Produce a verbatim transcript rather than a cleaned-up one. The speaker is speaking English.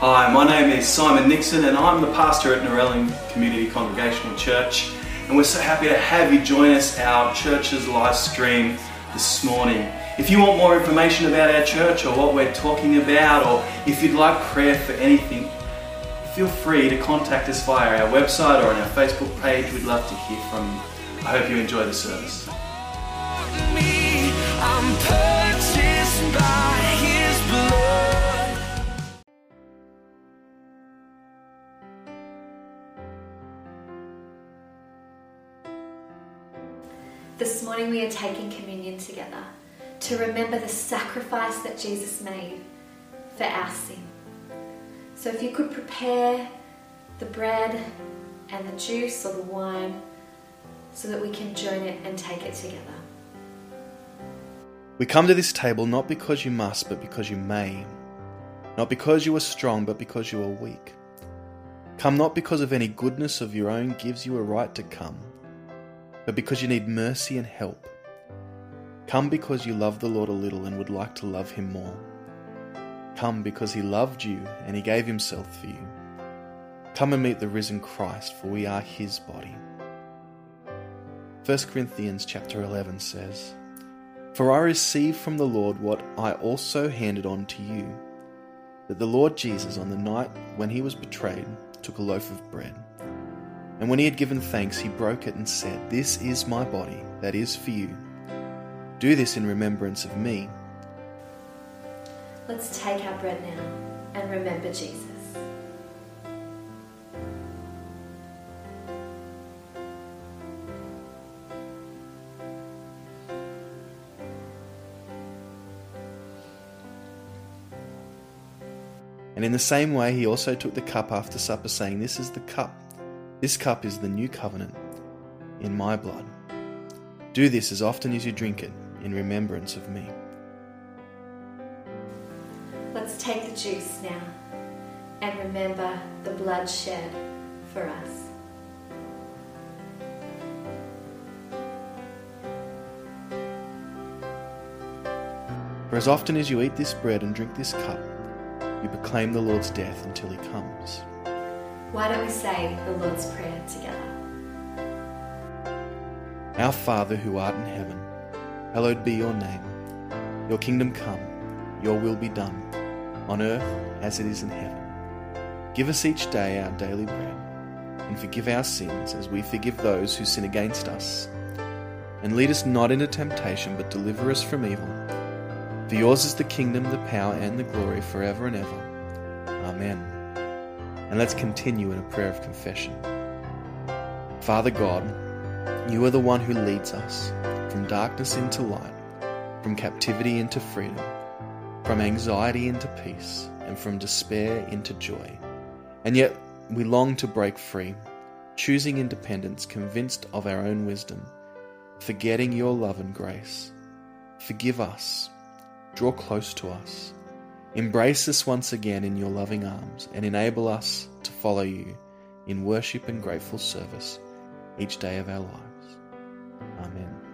Hi, my name is Simon Nixon and I'm the pastor at Narellan Community Congregational Church, and we're so happy to have you join us our church's live stream this morning. If you want more information about our church or what we're talking about, or if you'd like prayer for anything, feel free to contact us via our website or on our Facebook page. We'd love to hear from you. I hope you enjoy the service. This morning we are taking communion together to remember the sacrifice that Jesus made for our sin. So if you could prepare the bread and the juice or the wine so that we can join it and take it together. We come to this table not because you must, but because you may. Not because you are strong, but because you are weak. Come not because of any goodness of your own gives you a right to come, but because you need mercy and help. Come because you love the Lord a little and would like to love him more. Come because he loved you and he gave himself for you. Come and meet the risen Christ, for we are his body. First Corinthians chapter eleven says, "For I received from the Lord what I also handed on to you, that the Lord Jesus on the night when he was betrayed took a loaf of bread. And when he had given thanks, he broke it and said, 'This is my body, that is for you. Do this in remembrance of me.'" Let's take our bread now and remember Jesus. And in the same way, he also took the cup after supper, saying, "This is the cup. This cup is the new covenant in my blood. Do this as often as you drink it in remembrance of me." Let's take the juice now and remember the blood shed for us. "For as often as you eat this bread and drink this cup, you proclaim the Lord's death until he comes." Why don't we say the Lord's Prayer together? Our Father who art in heaven, hallowed be your name. Your kingdom come, your will be done, on earth as it is in heaven. Give us each day our daily bread, and forgive our sins as we forgive those who sin against us. And lead us not into temptation, but deliver us from evil. For yours is the kingdom, the power, and the glory forever and ever. Amen. And let's continue in a prayer of confession. Father God, you are the one who leads us from darkness into light, from captivity into freedom, from anxiety into peace, and from despair into joy. And yet we long to break free, choosing independence, convinced of our own wisdom, forgetting your love and grace. Forgive us, draw close to us, embrace us once again in your loving arms, and enable us to follow you in worship and grateful service each day of our lives. Amen.